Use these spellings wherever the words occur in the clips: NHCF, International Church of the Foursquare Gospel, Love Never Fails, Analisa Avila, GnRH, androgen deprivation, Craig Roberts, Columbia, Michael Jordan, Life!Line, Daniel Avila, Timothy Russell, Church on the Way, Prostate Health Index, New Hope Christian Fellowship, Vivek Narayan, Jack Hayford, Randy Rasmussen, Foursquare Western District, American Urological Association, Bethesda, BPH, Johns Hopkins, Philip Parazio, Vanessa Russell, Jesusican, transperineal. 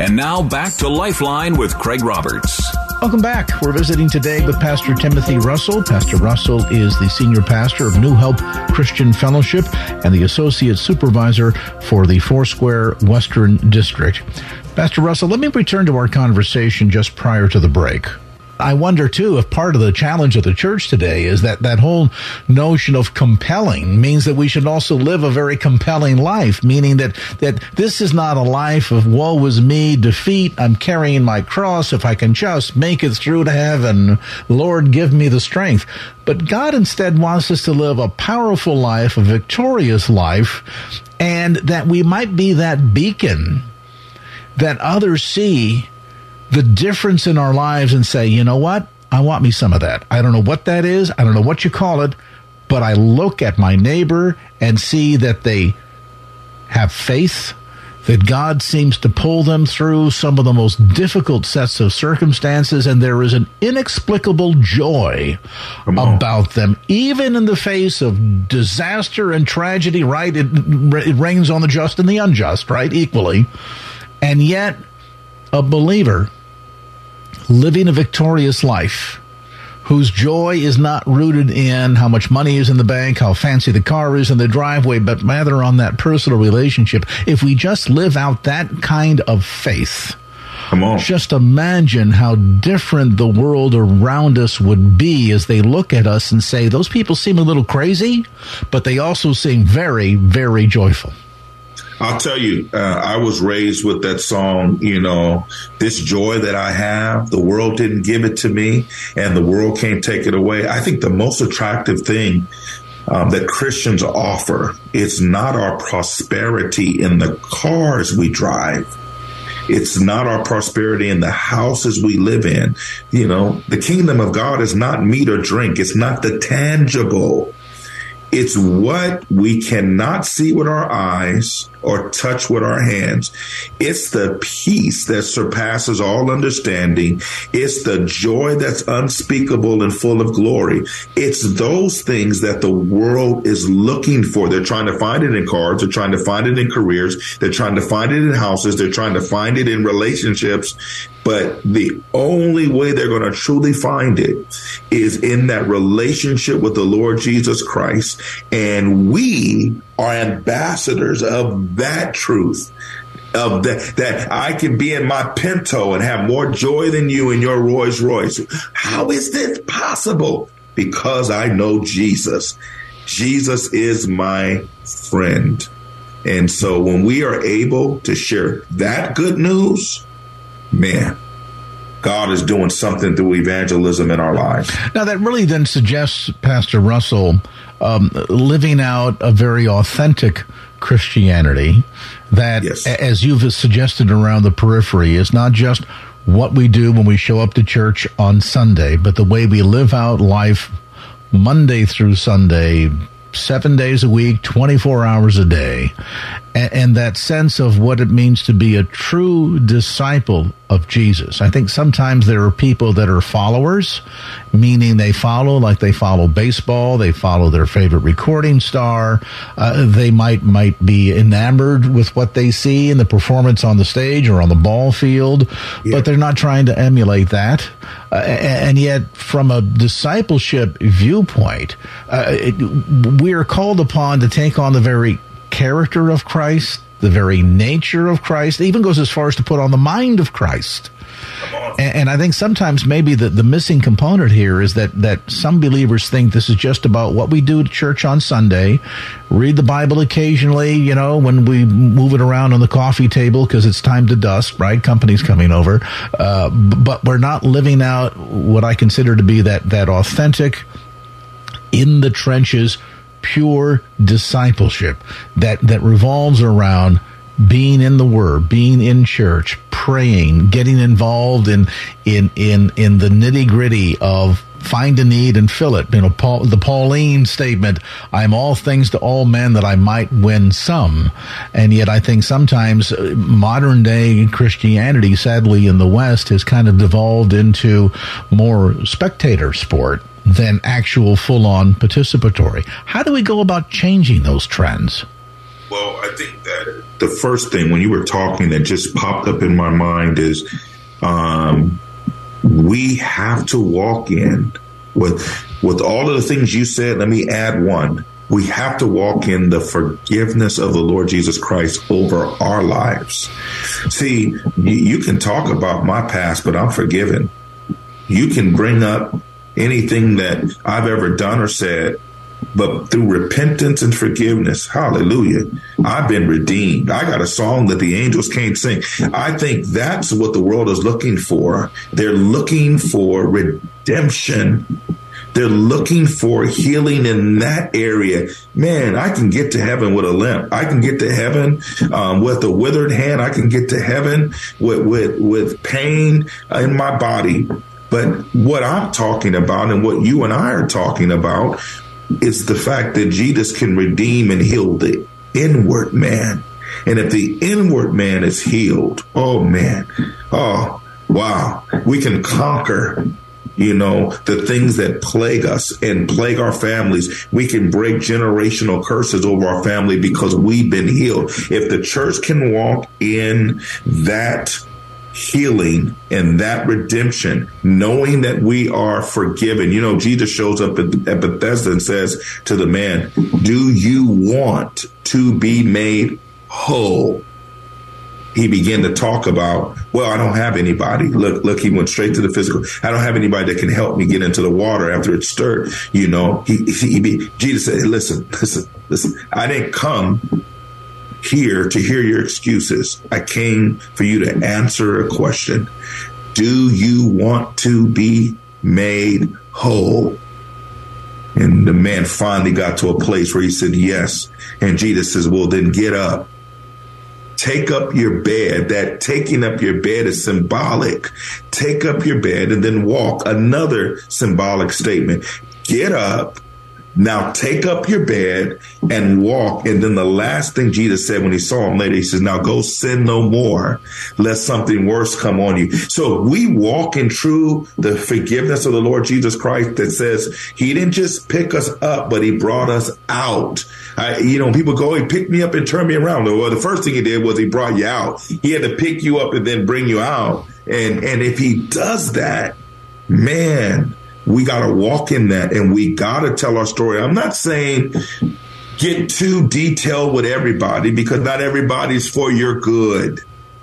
And now back to Lifeline with Craig Roberts. Welcome back. We're visiting today with Pastor Timothy Russell. Pastor Russell is the senior pastor of New Hope Christian Fellowship and the associate supervisor for the Foursquare Western District. Pastor Russell, let me return to our conversation just prior to the break. I wonder, too, if part of the challenge of the church today is that that whole notion of compelling means that we should also live a very compelling life, meaning that this is not a life of woe is me, defeat, I'm carrying my cross, if I can just make it through to heaven, Lord, give me the strength. But God instead wants us to live a powerful life, a victorious life, and that we might be that beacon that others see the difference in our lives and say, you know what? I want me some of that. I don't know what that is. I don't know what you call it, but I look at my neighbor and see that they have faith, that God seems to pull them through some of the most difficult sets of circumstances, and there is an inexplicable joy about them, even in the face of disaster and tragedy, right? It rains on the just and the unjust, right? Equally. And yet, a believer living a victorious life, whose joy is not rooted in how much money is in the bank, how fancy the car is in the driveway, but rather on that personal relationship. If we just live out that kind of faith, just imagine how different the world around us would be as they look at us and say, those people seem a little crazy, but they also seem very, very joyful. I'll tell you, I was raised with that song, you know, this joy that I have, the world didn't give it to me and the world can't take it away. I think the most attractive thing that Christians offer is not our prosperity in the cars we drive. It's not our prosperity in the houses we live in. You know, the kingdom of God is not meat or drink. It's not the tangible. It's what we cannot see with our eyes or touch with our hands. It's the peace that surpasses all understanding. It's the joy that's unspeakable and full of glory. It's those things that the world is looking for. They're trying to find it in cars. They're trying to find it in careers. They're trying to find it in houses. They're trying to find it in relationships. But the only way they're going to truly find it is in that relationship with the Lord Jesus Christ. And we are ambassadors of that truth, of that I can be in my Pinto and have more joy than you in your Rolls Royce. How is this possible? Because I know Jesus. Jesus is my friend. And so when we are able to share that good news, man, God is doing something through evangelism in our lives. Now, that really then suggests, Pastor Russell, living out a very authentic Christianity that, yes, as you've suggested around the periphery, is not just what we do when we show up to church on Sunday, but the way we live out life Monday through Sunday, 7 days a week, 24 hours a day, and that sense of what it means to be a true disciple of Jesus. I think sometimes there are people that are followers, meaning they follow like they follow baseball, they follow their favorite recording star, they might be enamored with what they see in the performance on the stage or on the ball field, but they're not trying to emulate that. And yet, from a discipleship viewpoint, we are called upon to take on the very character of Christ, the very nature of Christ. It even goes as far as to put on the mind of Christ. And I think sometimes maybe the missing component here is that some believers think this is just about what we do at church on Sunday, read the Bible occasionally, you know, when we move it around on the coffee table because it's time to dust, right? Company's coming over. But we're not living out what I consider to be that authentic, in-the-trenches, pure discipleship that revolves around being in the Word, being in church, praying, getting involved in the nitty-gritty of find a need and fill it. You know, the Pauline statement, I'm all things to all men that I might win some. And yet I think sometimes modern day Christianity, sadly in the West, has kind of devolved into more spectator sport than actual full-on participatory. How do we go about changing those trends? Well, I think that the first thing when you were talking that just popped up in my mind is we have to walk in with all of the things you said. Let me add one. We have to walk in the forgiveness of the Lord Jesus Christ over our lives. See, you can talk about my past, but I'm forgiven. You can bring up anything that I've ever done or said, but through repentance and forgiveness, hallelujah, I've been redeemed. I got a song that the angels can't sing. I think that's what the world is looking for. They're looking for redemption. They're looking for healing in that area. Man, I can get to heaven with a limp. I can get to heaven with a withered hand. I can get to heaven with pain in my body. But what I'm talking about and what you and I are talking about, it's the fact that Jesus can redeem and heal the inward man. And if the inward man is healed, oh, man, oh, wow, we can conquer, you know, the things that plague us and plague our families. We can break generational curses over our family because we've been healed. If the church can walk in that healing and that redemption, knowing that we are forgiven. You know, Jesus shows up at Bethesda and says to the man, do you want to be made whole? He began to talk about, well, I don't have anybody. Look, he went straight to the physical. I don't have anybody that can help me get into the water after it's stirred. You know, Jesus said, listen, I didn't come here to hear your excuses. I came for you to answer a question. Do you want to be made whole? And the man finally got to a place where he said yes. And Jesus says, well, then get up. Take up your bed. That taking up your bed is symbolic. Take up your bed and then walk. Another symbolic statement. Get up. Now take up your bed and walk. And then the last thing Jesus said when he saw him later, he says, now go sin no more, lest something worse come on you. So we walk in true the forgiveness of the Lord Jesus Christ that says he didn't just pick us up, but he brought us out. People go, he picked me up and turned me around. Well, the first thing he did was he brought you out. He had to pick you up and then bring you out. And if he does that, man, we got to walk in that and we got to tell our story. I'm not saying get too detailed with everybody because not everybody's for your good,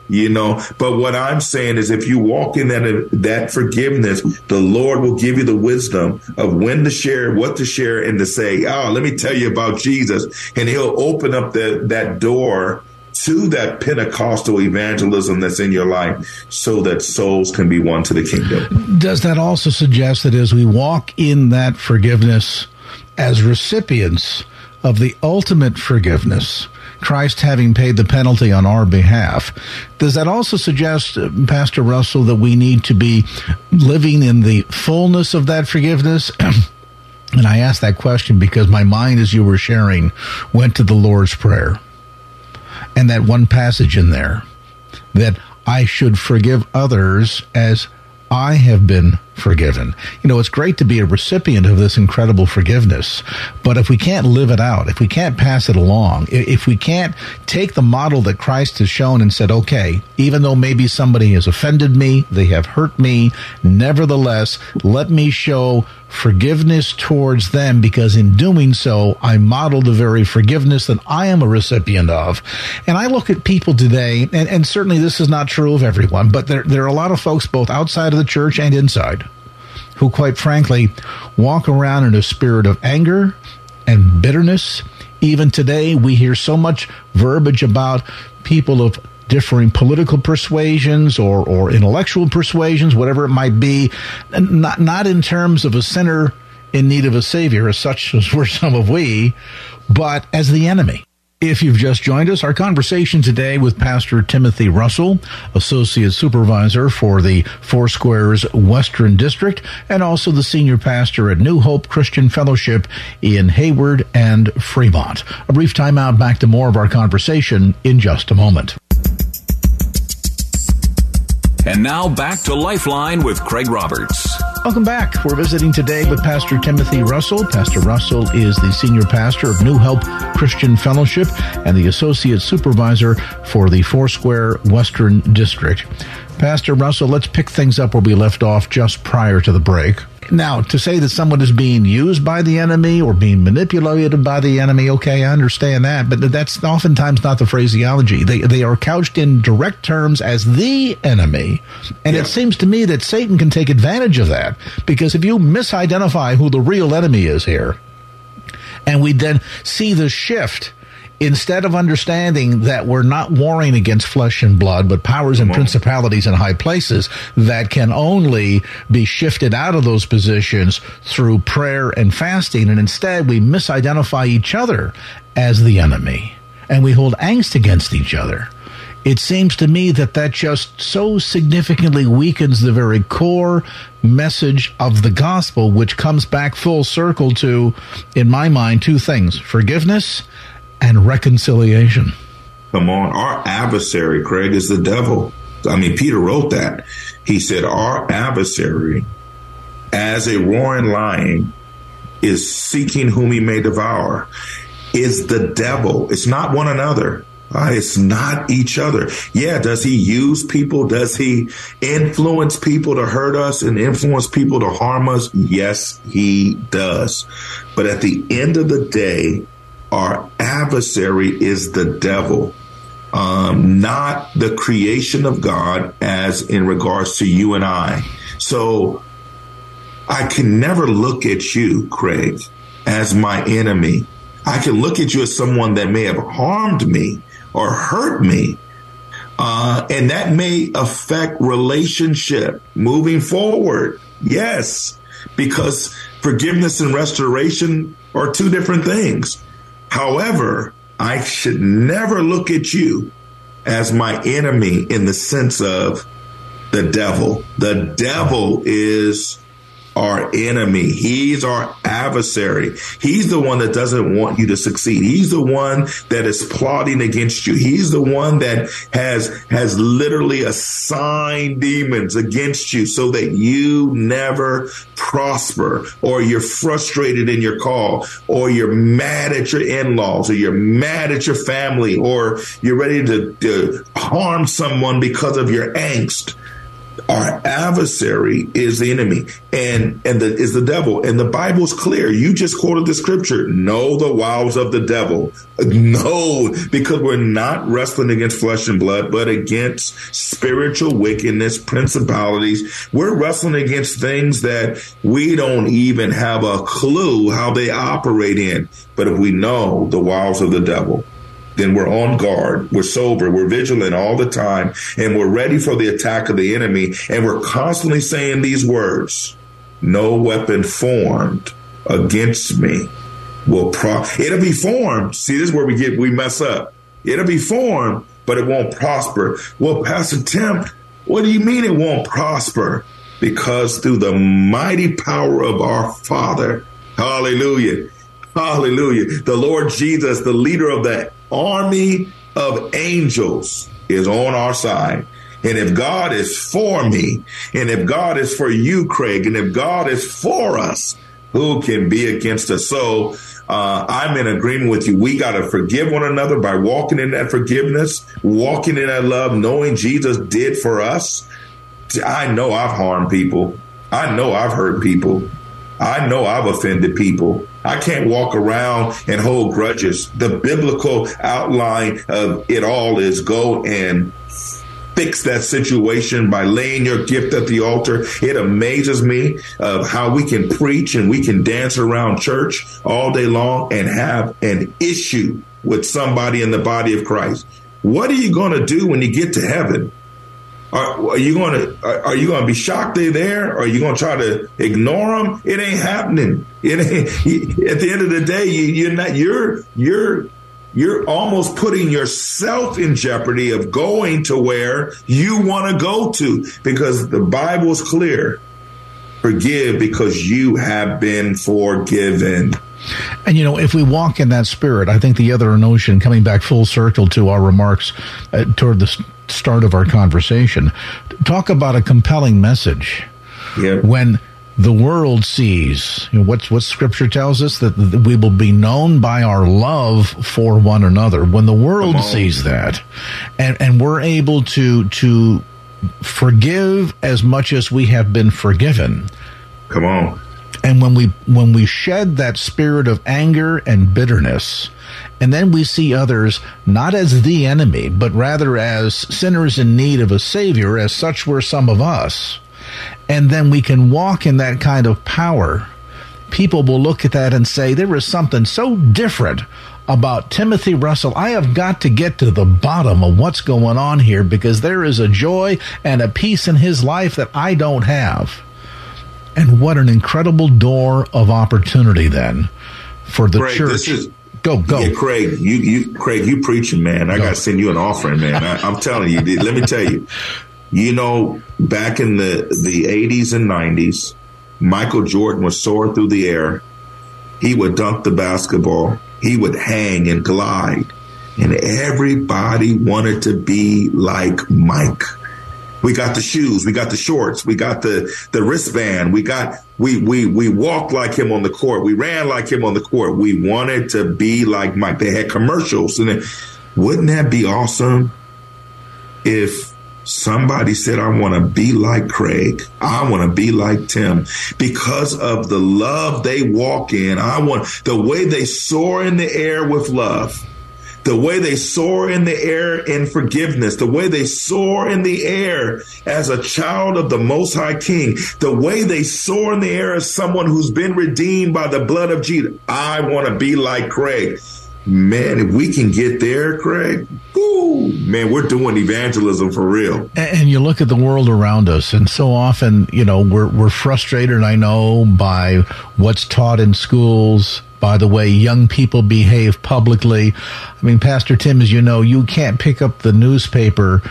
you know. But what I'm saying is if you walk in that forgiveness, the Lord will give you the wisdom of when to share, what to share, and to say, oh, let me tell you about Jesus. And he'll open up that door to that Pentecostal evangelism that's in your life so that souls can be won to the kingdom. Does that also suggest that as we walk in that forgiveness as recipients of the ultimate forgiveness, Christ having paid the penalty on our behalf, does that also suggest, Pastor Russell, that we need to be living in the fullness of that forgiveness? And I asked that question because my mind, as you were sharing, went to the Lord's Prayer. And that one passage in there, that I should forgive others as I have been forgiven. You know, it's great to be a recipient of this incredible forgiveness, but if we can't live it out, if we can't pass it along, if we can't take the model that Christ has shown and said, okay, even though maybe somebody has offended me, they have hurt me, nevertheless, let me show forgiveness towards them because in doing so, I model the very forgiveness that I am a recipient of. And I look at people today, and certainly this is not true of everyone, but there are a lot of folks both outside of the church and inside who, quite frankly, walk around in a spirit of anger and bitterness. Even today, we hear so much verbiage about people of differing political persuasions or intellectual persuasions, whatever it might be, not in terms of a sinner in need of a savior, as such as were some of we, but as the enemy. If you've just joined us, our conversation today with Pastor Timothy Russell, Associate Supervisor for the Foursquare's Western District, and also the Senior Pastor at New Hope Christian Fellowship in Hayward and Fremont. A brief timeout, back to more of our conversation in just a moment. And now back to Lifeline with Craig Roberts. Welcome back. We're visiting today with Pastor Timothy Russell. Pastor Russell is the Senior Pastor of New Hope Christian Fellowship and the Associate Supervisor for the Foursquare Western District. Pastor Russell, let's pick things up where we left off just prior to the break. Now, to say that someone is being used by the enemy or being manipulated by the enemy, okay, I understand that, but that's oftentimes not the phraseology. They are couched in direct terms as the enemy, and It seems to me that Satan can take advantage of that, because if you misidentify who the real enemy is here, and we then see the shift, instead of understanding that we're not warring against flesh and blood, but powers and principalities in high places that can only be shifted out of those positions through prayer and fasting, and instead we misidentify each other as the enemy, and we hold angst against each other. It seems to me that that just so significantly weakens the very core message of the gospel, which comes back full circle to, in my mind, two things: forgiveness and reconciliation. Come on. Our adversary, Craig, is the devil. I mean, Peter wrote that. He said, our adversary, as a roaring lion, is seeking whom he may devour, is the devil. It's not one another. It's not each other. Yeah, does he use people? Does he influence people to hurt us and influence people to harm us? Yes, he does. But at the end of the day, our adversary is the devil, not the creation of God as in regards to you and I. So I can never look at you, Craig, as my enemy. I can look at you as someone that may have harmed me or hurt me, and that may affect relationship moving forward. Yes, because forgiveness and restoration are two different things. However, I should never look at you as my enemy in the sense of the devil. The devil is our enemy. He's our adversary. He's the one that doesn't want you to succeed. He's the one that is plotting against you. He's the one that has literally assigned demons against you so that you never prosper, or you're frustrated in your call, or you're mad at your in-laws, or you're mad at your family, or you're ready to harm someone because of your angst. Our adversary is the enemy and is the devil. And the Bible's clear. You just quoted the scripture. Know the wiles of the devil. No, because we're not wrestling against flesh and blood, but against spiritual wickedness, principalities. We're wrestling against things that we don't even have a clue how they operate in. But if we know the wiles of the devil, then we're on guard, we're sober, we're vigilant all the time, and we're ready for the attack of the enemy. And we're constantly saying these words: no weapon formed against me will prosper. It'll be formed. See, this is where we mess up. It'll be formed, but it won't prosper. Well, Pastor Tim, what do you mean it won't prosper? Because through the mighty power of our Father, hallelujah, hallelujah, the Lord Jesus, the leader of the army of angels, is on our side. And if God is for me, and if God is for you, Craig, and if God is for us, who can be against us? So I'm in agreement with you. We got to forgive one another by walking in that forgiveness, walking in that love, knowing Jesus did for us. I know I've harmed people. I know I've hurt people. I know I've offended people. I can't walk around and hold grudges. The biblical outline of it all is go and fix that situation by laying your gift at the altar. It amazes me of how we can preach and we can dance around church all day long and have an issue with somebody in the body of Christ. What are you going to do when you get to heaven? Are you going to be shocked they're there? Or are you going to try to ignore them? It ain't happening. At the end of the day, you're you're almost putting yourself in jeopardy of going to where you want to go to, because the Bible is clear. Forgive because you have been forgiven. And, you know, if we walk in that spirit, I think the other notion, coming back full circle to our remarks toward the start of our conversation, talk about a compelling message. Yep. When the world sees, you know, what Scripture tells us, that we will be known by our love for one another. When the world sees that, and we're able to forgive as much as we have been forgiven. Come on. And when we shed that spirit of anger and bitterness, and then we see others not as the enemy, but rather as sinners in need of a Savior, as such were some of us, and then we can walk in that kind of power, people will look at that and say, there is something so different about Timothy Russell. I have got to get to the bottom of what's going on here, because there is a joy and a peace in his life that I don't have. And what an incredible door of opportunity then for the Craig, church. Go. Yeah, Craig, you preaching, man. I got to send you an offering, man. I'm telling you, let me tell you. You know, back in the 80s and 90s, Michael Jordan would soar through the air. He would dunk the basketball. He would hang and glide. And everybody wanted to be like Mike. We got the shoes, we got the shorts, we got the wristband, we walked like him on the court, we ran like him on the court, we wanted to be like Mike. They had commercials, and wouldn't that be awesome if somebody said, I want to be like Craig, I want to be like Tim, because of the love they walk in. I want the way they soar in the air with love. The way they soar in the air in forgiveness, the way they soar in the air as a child of the Most High King, the way they soar in the air as someone who's been redeemed by the blood of Jesus. I want to be like Craig. Man, if we can get there, Craig, woo, man, we're doing evangelism for real. And you look at the world around us, and so often, you know, we're frustrated, I know, by what's taught in schools, by the way young people behave publicly. I mean, Pastor Tim, as you know, you can't pick up the newspaper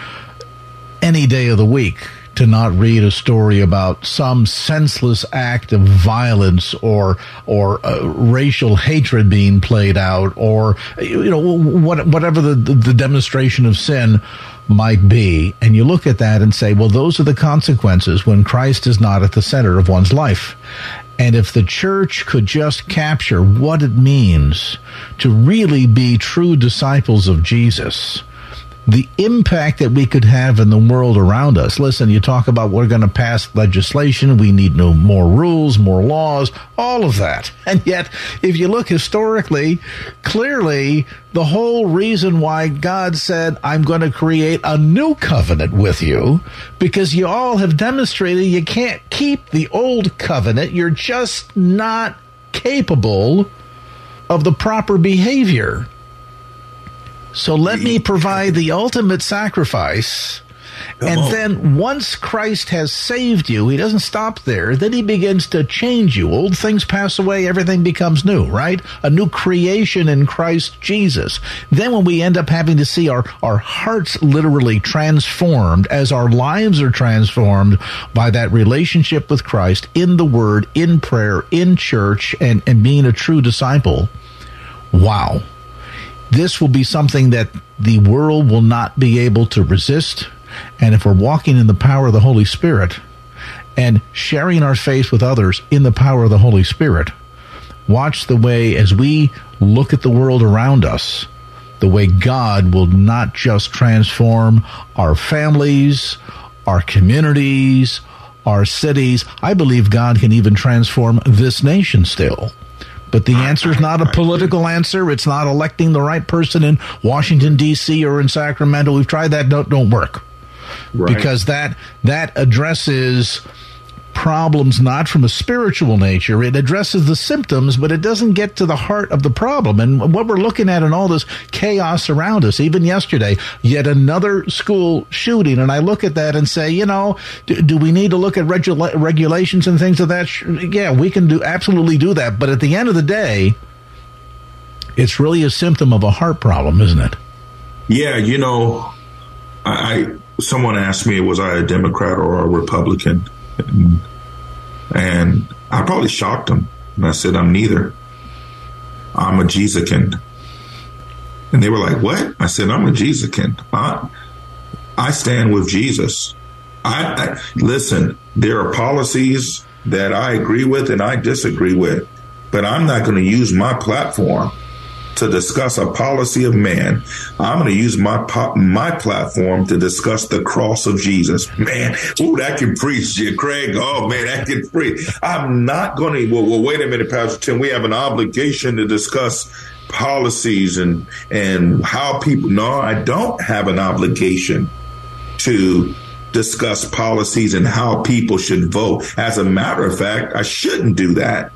any day of the week to not read a story about some senseless act of violence or racial hatred being played out, or, you know, whatever the demonstration of sin might be. And you look at that and say, well, those are the consequences when Christ is not at the center of one's life. And if the church could just capture what it means to really be true disciples of Jesus, the impact that we could have in the world around us. Listen, you talk about we're going to pass legislation, we need more rules, more laws, all of that. And yet, if you look historically, clearly the whole reason why God said, I'm going to create a new covenant with you, because you all have demonstrated you can't keep the old covenant. You're just not capable of the proper behavior. So let me provide the ultimate sacrifice. And then once Christ has saved you, he doesn't stop there. Then he begins to change you. Old things pass away. Everything becomes new, right? A new creation in Christ Jesus. Then when we end up having to see our hearts literally transformed, as our lives are transformed by that relationship with Christ in the Word, in prayer, in church, and being a true disciple. Wow. This will be something that the world will not be able to resist. And if we're walking in the power of the Holy Spirit and sharing our faith with others in the power of the Holy Spirit, watch the way, as we look at the world around us, the way God will not just transform our families, our communities, our cities. I believe God can even transform this nation still. But the answer is not a political answer. It's not electing the right person in Washington, D.C. or in Sacramento. We've tried that. Don't work. Right. Because that addresses problems not from a spiritual nature. It addresses the symptoms, but it doesn't get to the heart of the problem. And what we're looking at in all this chaos around us, even yesterday, yet another school shooting. And I look at that and say, you know, do we need to look at regulations and things of that? Yeah, we can absolutely do that. But at the end of the day, it's really a symptom of a heart problem, isn't it? Yeah, you know, someone asked me, was I a Democrat or a Republican? And I probably shocked them. And I said, I'm neither. I'm a Jesusican. And they were like, what? I said, I'm a Jesusican. I stand with Jesus. Listen, there are policies that I agree with and I disagree with, but I'm not going to use my platform to discuss a policy of man. I'm going to use my platform to discuss the cross of Jesus. Man, ooh, that can preach, Craig. Oh, man, that can preach. I'm not going to, well, wait a minute, Pastor Tim. We have an obligation to discuss policies and how people, no, I don't have an obligation to discuss policies and how people should vote. As a matter of fact, I shouldn't do that.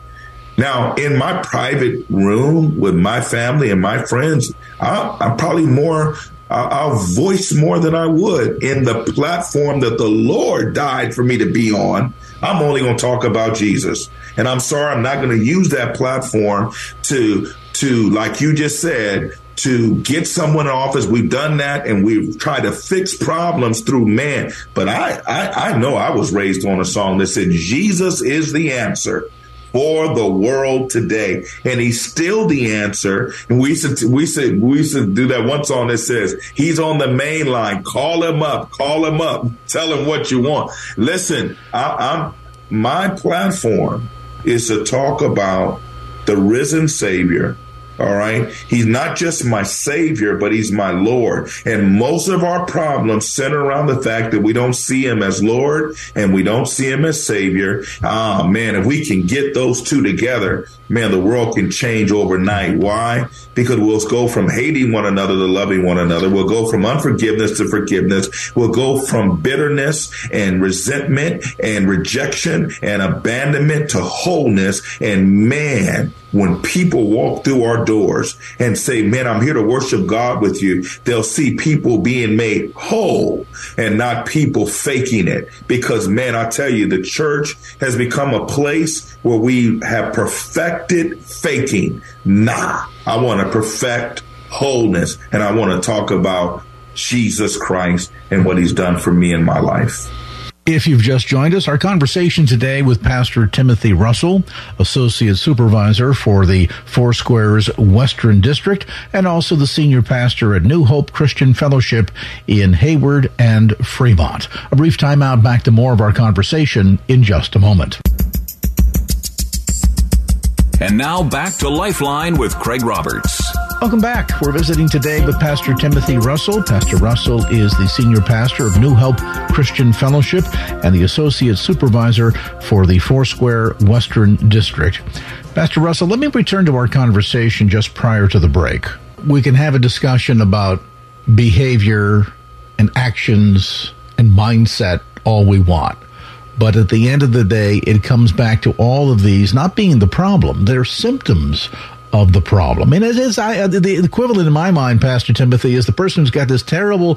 Now, in my private room with my family and my friends, I'm probably more, I'll voice more than I would in the platform that the Lord died for me to be on. I'm only going to talk about Jesus. And I'm sorry, I'm not going to use that platform to, like you just said, to get someone in office. We've done that and we've tried to fix problems through man. But I know I was raised on a song that said, Jesus is the answer for the world today. And he's still the answer. And we should do that one song that says, he's on the main line. Call him up, tell him what you want. Listen, my platform is to talk about the risen Savior. All right. He's not just my Savior, but he's my Lord. And most of our problems center around the fact that we don't see him as Lord and we don't see him as Savior. Ah, man, if we can get those two together, man, the world can change overnight. Why? Because we'll go from hating one another to loving one another. We'll go from unforgiveness to forgiveness. We'll go from bitterness and resentment and rejection and abandonment to wholeness. And man, when people walk through our doors and say, man, I'm here to worship God with you, they'll see people being made whole and not people faking it. Because, man, I tell you, the church has become a place where we have perfected faking. Nah, I want to perfect wholeness. And I want to talk about Jesus Christ and what he's done for me in my life. If you've just joined us, our conversation today with Pastor Timothy Russell, Associate Supervisor for the Foursquare's Western District, and also the Senior Pastor at New Hope Christian Fellowship in Hayward and Fremont. A brief timeout, back to more of our conversation in just a moment. And now back to Lifeline with Craig Roberts. Welcome back. We're visiting today with Pastor Timothy Russell. Pastor Russell is the senior pastor of New Hope Christian Fellowship and the associate supervisor for the Foursquare Western District. Pastor Russell, let me return to our conversation just prior to the break. We can have a discussion about behavior and actions and mindset all we want. But at the end of the day, it comes back to all of these not being the problem. They're symptoms of the problem. And it is, the equivalent in my mind, Pastor Timothy, is the person who's got this terrible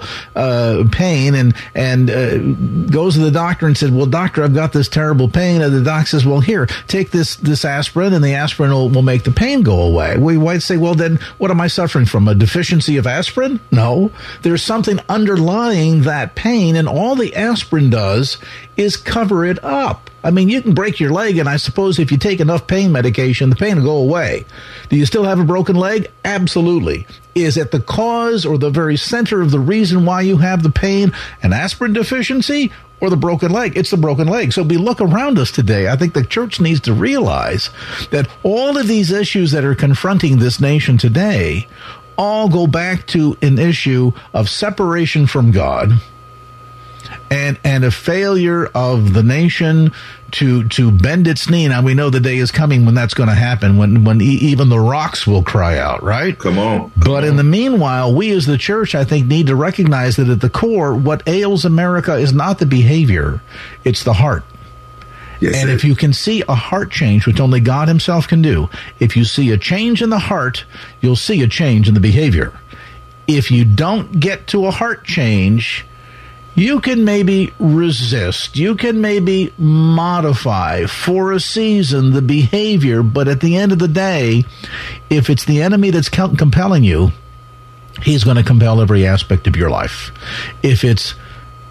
pain and goes to the doctor and says, well, doctor, I've got this terrible pain. And the doc says, well, here, take this aspirin, and the aspirin will make the pain go away. We might say, well, then what am I suffering from? A deficiency of aspirin? No. There's something underlying that pain, and all the aspirin does is cover it up. I mean, you can break your leg, and I suppose if you take enough pain medication, the pain will go away. Do you still have a broken leg? Absolutely. Is it the cause or the very center of the reason why you have the pain an aspirin deficiency or the broken leg? It's the broken leg. So we look around us today. I think the church needs to realize that all of these issues that are confronting this nation today all go back to an issue of separation from God. And a failure of the nation to bend its knee. Now, we know the day is coming when that's going to happen, when even the rocks will cry out, right? Come on. In the meanwhile, we as the church, I think, need to recognize that at the core, what ails America is not the behavior. It's the heart. Yes, and if you can see a heart change, which only God himself can do, if you see a change in the heart, you'll see a change in the behavior. If you don't get to a heart change, you can maybe resist, you can maybe modify for a season the behavior, but at the end of the day, if it's the enemy that's compelling you, he's going to compel every aspect of your life. If it's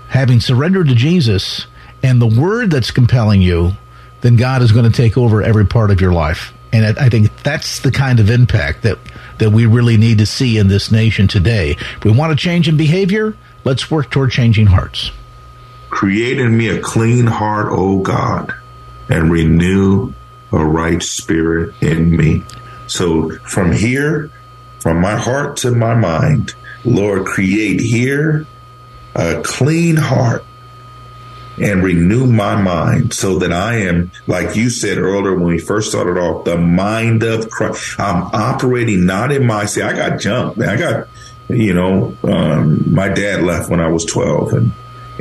having surrendered to Jesus and the word that's compelling you, then God is going to take over every part of your life. And I think that's the kind of impact that we really need to see in this nation today. If we want to change in behavior, let's work toward changing hearts. Create in me a clean heart, O God, and renew a right spirit in me. So from here, from my heart to my mind, Lord, create here a clean heart and renew my mind so that I am, like you said earlier when we first started off, the mind of Christ. I'm operating not in my, see, I got jumped. I got, my dad left when I was 12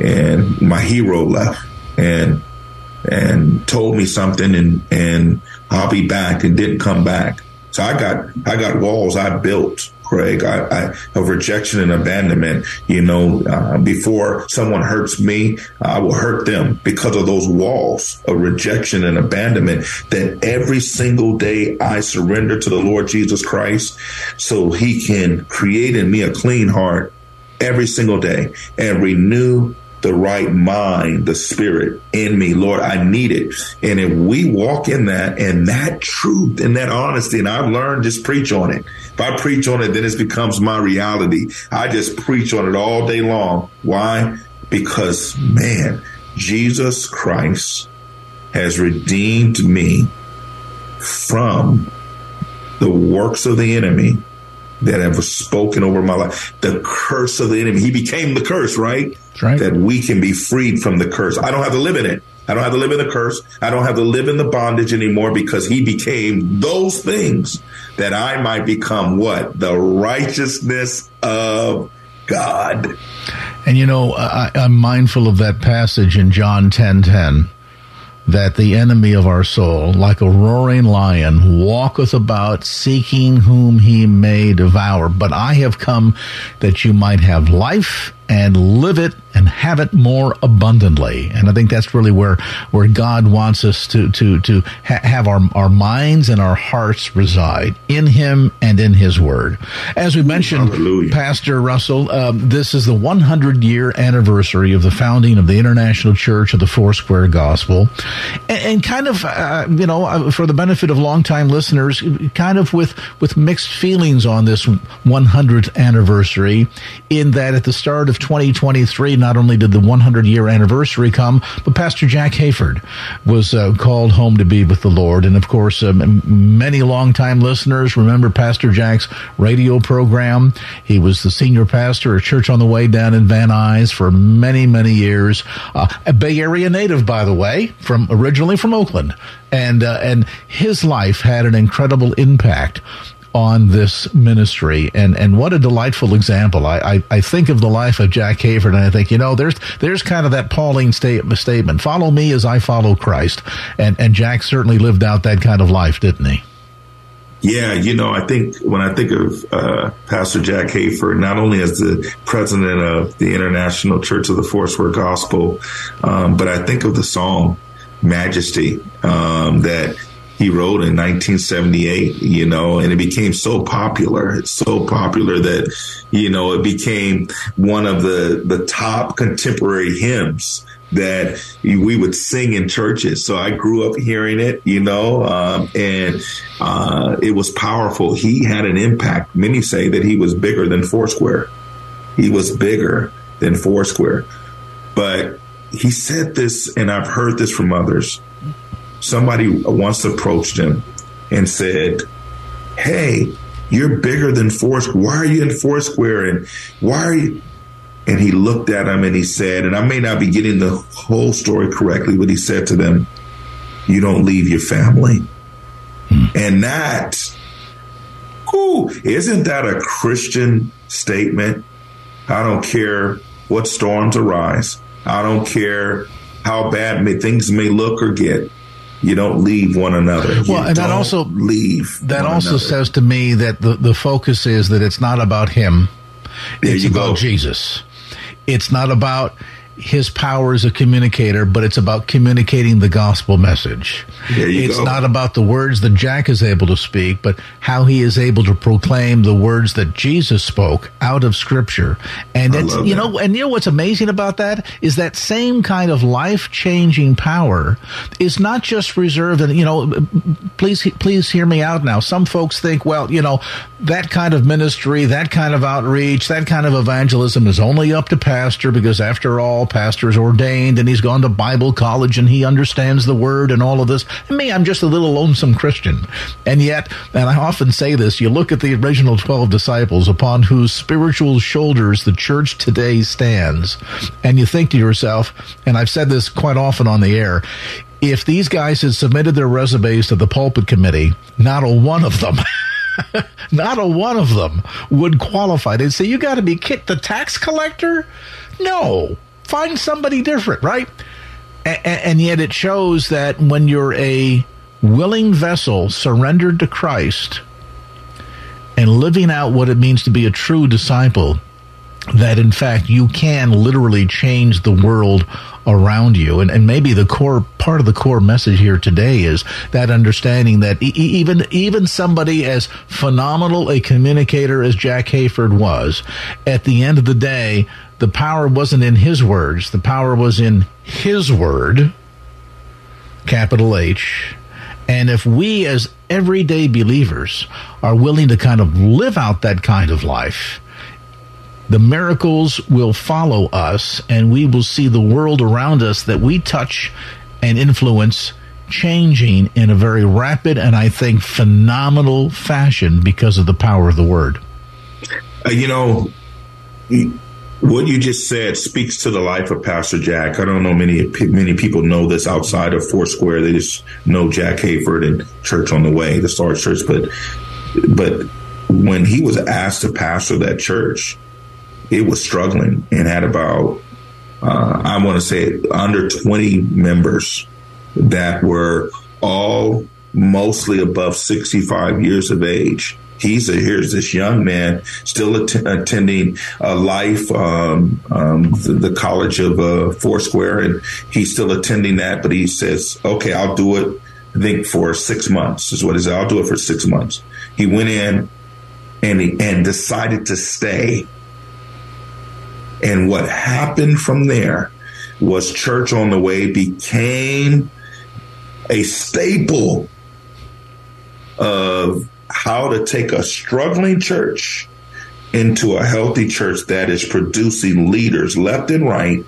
and my hero left and told me something and I'll be back and didn't come back. So I got walls I built, Craig, of rejection and abandonment. Before someone hurts me, I will hurt them because of those walls of rejection and abandonment that every single day I surrender to the Lord Jesus Christ so he can create in me a clean heart every single day and renew the right mind, the spirit in me. Lord, I need it. And if we walk in that and that truth and that honesty, and I've learned, just preach on it. If I preach on it, then it becomes my reality. I just preach on it all day long. Why? Because, man, Jesus Christ has redeemed me from the works of the enemy that have spoken over my life. The curse of the enemy. He became the curse, right? That's right. That we can be freed from the curse. I don't have to live in it. I don't have to live in the curse. I don't have to live in the bondage anymore because he became those things that I might become what? The righteousness of God. And, I'm mindful of that passage in John 10:10. That the enemy of our soul, like a roaring lion, walketh about seeking whom he may devour. But I have come that you might have life and live it and have it more abundantly. And I think that's really where God wants us to have our minds and our hearts reside in him and in his word. As we mentioned, hallelujah. Pastor Russell, this is the 100-year anniversary of the founding of the International Church of the Foursquare Gospel. And kind of, for the benefit of longtime listeners, kind of with mixed feelings on this 100th anniversary, in that at the start of 2023, not only did the 100-year anniversary come, but Pastor Jack Hayford was called home to be with the Lord. And, of course, many longtime listeners remember Pastor Jack's radio program. He was the senior pastor at Church on the Way down in Van Nuys for many, many years. A Bay Area native, by the way, originally from Oakland. And his life had an incredible impact on this ministry, and what a delightful example. I think of the life of Jack Hayford, and I think, there's kind of that Pauline statement, follow me as I follow Christ. And Jack certainly lived out that kind of life, didn't he? Yeah, I think when I think of Pastor Jack Hayford, not only as the president of the International Church of the Foursquare Gospel, but I think of the song Majesty that he wrote in 1978, and it became so popular. It's so popular that, it became one of the top contemporary hymns that we would sing in churches. So I grew up hearing it, and it was powerful. He had an impact. Many say that he was bigger than Foursquare. But he said this, and I've heard this from others. Somebody once approached him and said, hey, you're bigger than Foursquare. Why are you in Foursquare? And why are you? And he looked at him and he said, and I may not be getting the whole story correctly, but he said to them, you don't leave your family. And that, isn't that a Christian statement? I don't care what storms arise. I don't care how bad things may look or get. You don't leave one another. Says to me that the focus is that it's not about him. It's about Jesus. It's not about his power as a communicator, but it's about communicating the gospel message. It's not about the words that Jack is able to speak, but how he is able to proclaim the words that Jesus spoke out of Scripture. And it's, you know what's amazing about that is that same kind of life-changing power is not just reserved. And please hear me out now. Some folks think, well, that kind of ministry, that kind of outreach, that kind of evangelism is only up to pastor, because after all, pastor is ordained and he's gone to Bible college and he understands the word and all of this. And me, I'm just a little lonesome Christian. And yet, and I often say this, you look at the original 12 disciples upon whose spiritual shoulders the church today stands, and you think to yourself, and I've said this quite often on the air, if these guys had submitted their resumes to the pulpit committee, not a one of them would qualify. They'd say, you got to be kicked, the tax collector? No. Find somebody different, right? And yet it shows that when you're a willing vessel surrendered to Christ and living out what it means to be a true disciple, that in fact you can literally change the world around you. And maybe the core part of the core message here today is that understanding that even somebody as phenomenal a communicator as Jack Hayford was, at the end of the day, the power wasn't in his words. The power was in his word, capital H. And if we as everyday believers are willing to kind of live out that kind of life, the miracles will follow us, and we will see the world around us that we touch and influence changing in a very rapid and, I think, phenomenal fashion because of the power of the word. What you just said speaks to the life of Pastor Jack. I don't know many people know this outside of Foursquare. They just know Jack Hayford and Church on the Way, the Star Church. But when he was asked to pastor that church, it was struggling and had about, I want to say, under 20 members that were all mostly above 65 years of age. Here's this young man still attending Life, the College of Foursquare, and he's still attending that. But he says, "Okay, I'll do it." I think for 6 months is what it is. I'll do it for 6 months. He went in and decided to stay. And what happened from there was Church on the Way became a staple of how to take a struggling church into a healthy church that is producing leaders left and right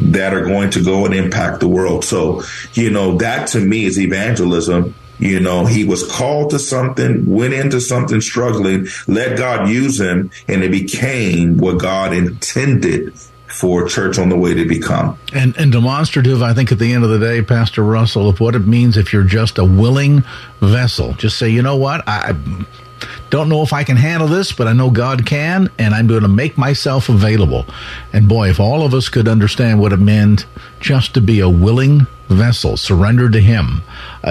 that are going to go and impact the world. So, that to me is evangelism. He was called to something, went into something struggling, let God use him, and it became what God intended for Church on the Way to become. And demonstrative, I think, at the end of the day, Pastor Russell, of what it means if you're just a willing vessel. Just say, you know what, I don't know if I can handle this, but I know God can, and I'm going to make myself available. And boy, if all of us could understand what it meant just to be a willing vessel, surrender to him,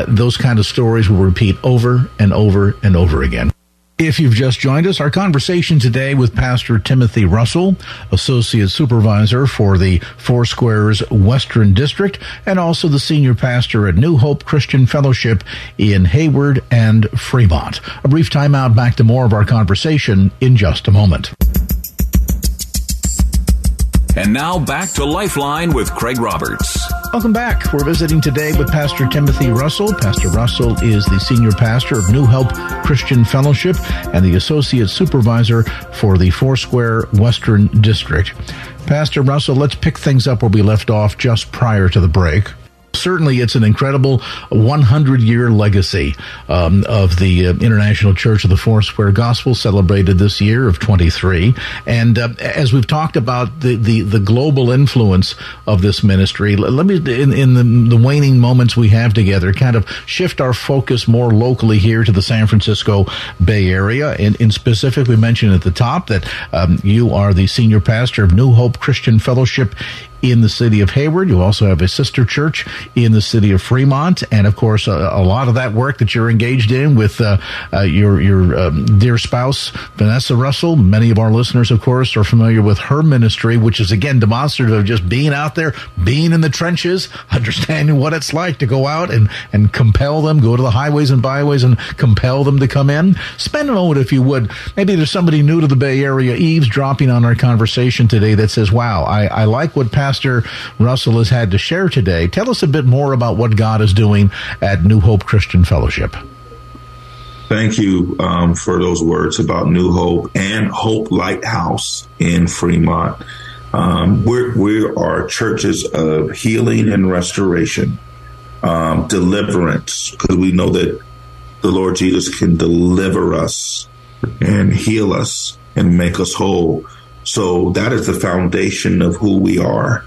those kind of stories will repeat over and over and over again. If you've just joined us, our conversation today with Pastor Timothy Russell, Associate Supervisor for the Foursquare's Western District, and also the Senior Pastor at New Hope Christian Fellowship in Hayward and Fremont. A brief timeout, back to more of our conversation in just a moment. And now back to Lifeline with Craig Roberts. Welcome back. We're visiting today with Pastor Timothy Russell. Pastor Russell is the Senior Pastor of New Hope Christian Fellowship and the Associate Supervisor for the Foursquare Western District. Pastor Russell, let's pick things up where we left off just prior to the break. Certainly, it's an incredible 100-year legacy of the International Church of the Foursquare Gospel, celebrated this year of 23. And as we've talked about the global influence of this ministry, let me, in the waning moments we have together, kind of shift our focus more locally here to the San Francisco Bay Area. In specific, we mentioned at the top that you are the Senior Pastor of New Hope Christian Fellowship in the city of Hayward. You also have a sister church in the city of Fremont. And, of course, a lot of that work that you're engaged in with your dear spouse, Vanessa Russell. Many of our listeners, of course, are familiar with her ministry, which is, again, demonstrative of just being out there, being in the trenches, understanding what it's like to go out and compel them, go to the highways and byways and compel them to come in. Spend a moment, if you would. Maybe there's somebody new to the Bay Area eavesdropping on our conversation today that says, wow, I like what Pastor Russell has had to share today. Tell us a bit more about what God is doing at New Hope Christian Fellowship. Thank you for those words about New Hope and Hope Lighthouse in Fremont. We are churches of healing and restoration, deliverance, because we know that the Lord Jesus can deliver us and heal us and make us whole. So that is the foundation of who we are.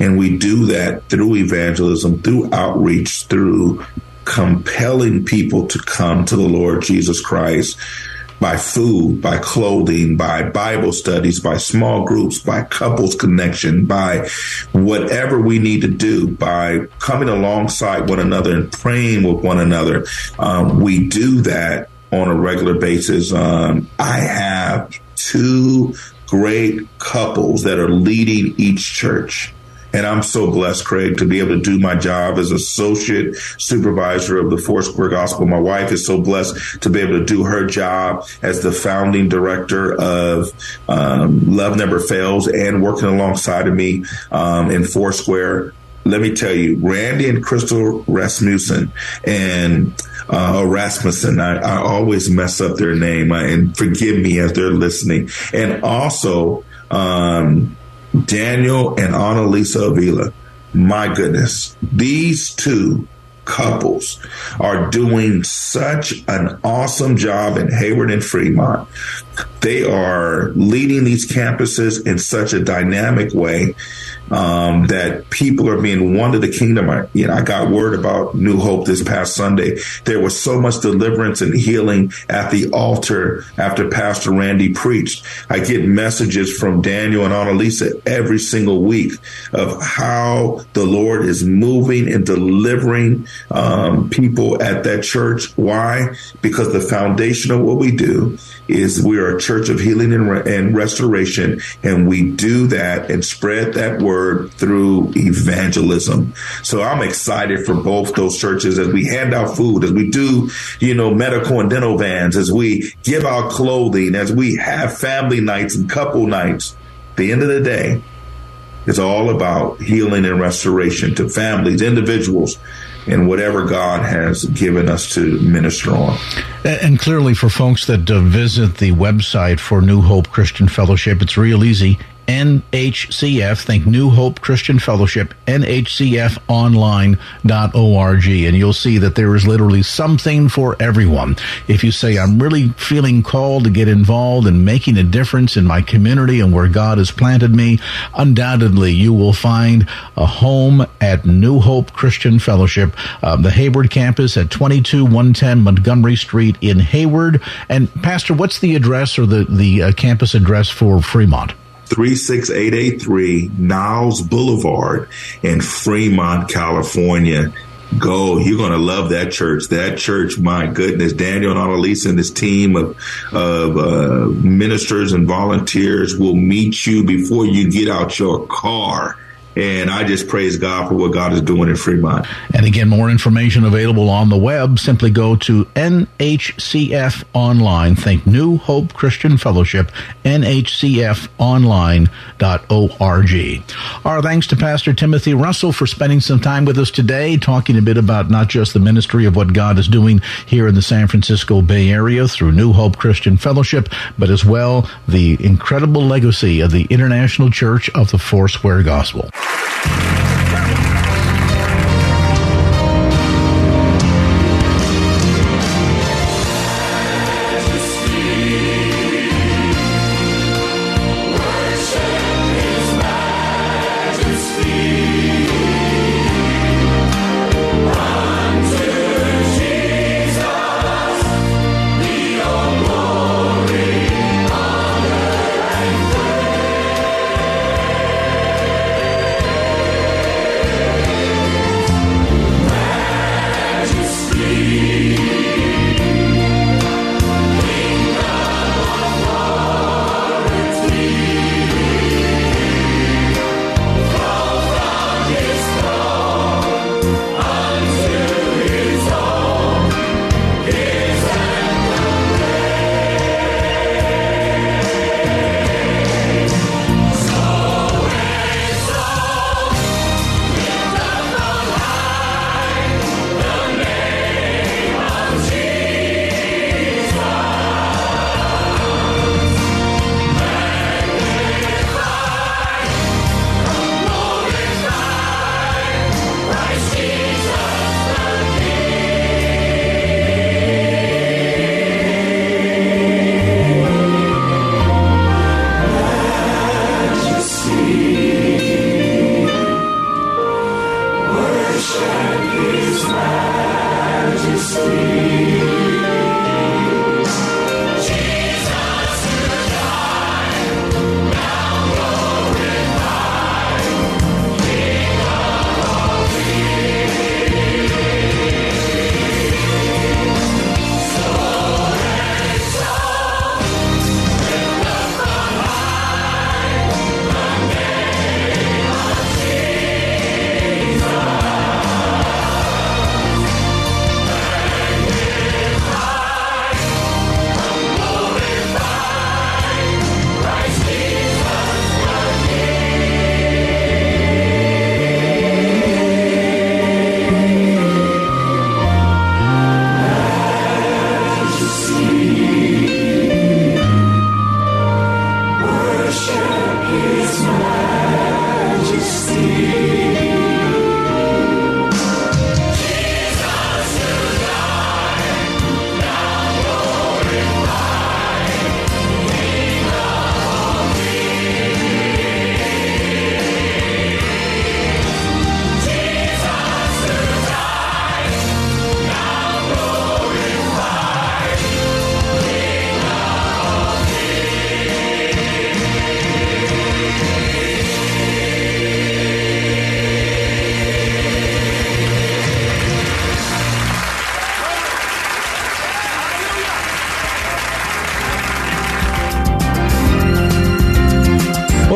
And we do that through evangelism, through outreach, through compelling people to come to the Lord Jesus Christ by food, by clothing, by Bible studies, by small groups, by couples connection, by whatever we need to do, by coming alongside one another and praying with one another. We do that on a regular basis. I have two great couples that are leading each church. And I'm so blessed, Craig, to be able to do my job as associate supervisor of the Foursquare Gospel. My wife is so blessed to be able to do her job as the founding director of Love Never Fails and working alongside of me in Foursquare. Let me tell you, Randy and Crystal Rasmussen and Rasmussen, I always mess up their name, and forgive me as they're listening. And also Daniel and Analisa Avila. My goodness, these two couples are doing such an awesome job in Hayward and Fremont. They are leading these campuses in such a dynamic way that people are being won to the kingdom. I got word about New Hope this past Sunday. There was so much deliverance and healing at the altar after Pastor Randy preached. I get messages from Daniel and Analisa every single week of how the Lord is moving and delivering people at that church. Why? Because the foundation of what we do is we are a church of healing and restoration, and we do that and spread that word through evangelism. So I'm excited for both those churches as we hand out food, as we do, medical and dental vans, as we give out clothing, as we have family nights and couple nights. At the end of the day, it's all about healing and restoration to families, individuals, and whatever God has given us to minister on. And clearly for folks that visit the website for New Hope Christian Fellowship, it's real easy. NHCF, think New Hope Christian Fellowship, NHCFonline.org. And you'll see that there is literally something for everyone. If you say, I'm really feeling called to get involved in making a difference in my community and where God has planted me, undoubtedly you will find a home at New Hope Christian Fellowship, the Hayward campus at 22110 Montgomery Street in Hayward. And Pastor, what's the address or the campus address for Fremont? 36883 Niles Boulevard in Fremont, California. Go. You're going to love that church. That church, my goodness. Daniel and Analisa and his team of ministers and volunteers will meet you before you get out your car. And I just praise God for what God is doing in Fremont. And again, more information available on the web. Simply go to NHCF Online. Think New Hope Christian Fellowship, NHCFonline.org. Our thanks to Pastor Timothy Russell for spending some time with us today, talking a bit about not just the ministry of what God is doing here in the San Francisco Bay Area through New Hope Christian Fellowship, but as well the incredible legacy of the International Church of the Foursquare Gospel.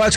that's